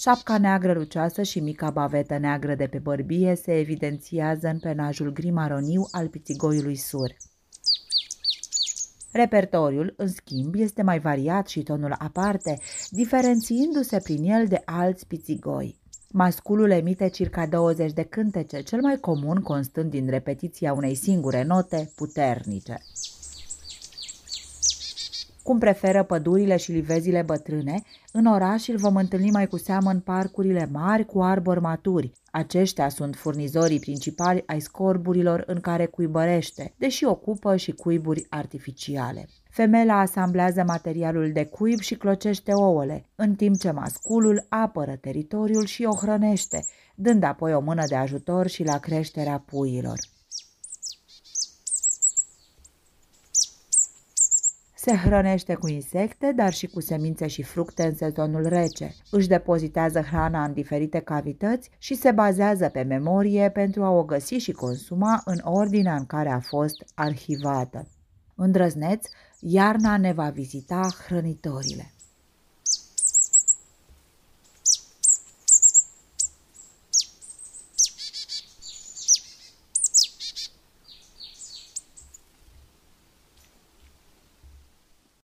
Șapca neagră luceasă și mica bavetă neagră de pe bărbie se evidențiază în penajul gri-maroniu al Pițigoiului sur. Repertoriul, în schimb, este mai variat și tonul aparte, diferențiindu-se prin el de alți pițigoi. Masculul emite circa 20 de cântece, cel mai comun constând din repetiția unei singure note puternice. Cum preferă pădurile și livezile bătrâne, în oraș îl vom întâlni mai cu seamă în parcurile mari cu arbori maturi. Aceștia sunt furnizorii principali ai scorburilor în care cuibărește, deși ocupă și cuiburi artificiale. Femela asamblează materialul de cuib și clocește ouăle, în timp ce masculul apără teritoriul și o hrănește, dând apoi o mână de ajutor și la creșterea puiilor. Se hrănește cu insecte, dar și cu semințe și fructe în sezonul rece. Își depozitează hrana în diferite cavități și se bazează pe memorie pentru a o găsi și consuma în ordinea în care a fost arhivată. Îndrăzneț, iarna ne va vizita hrănitorile.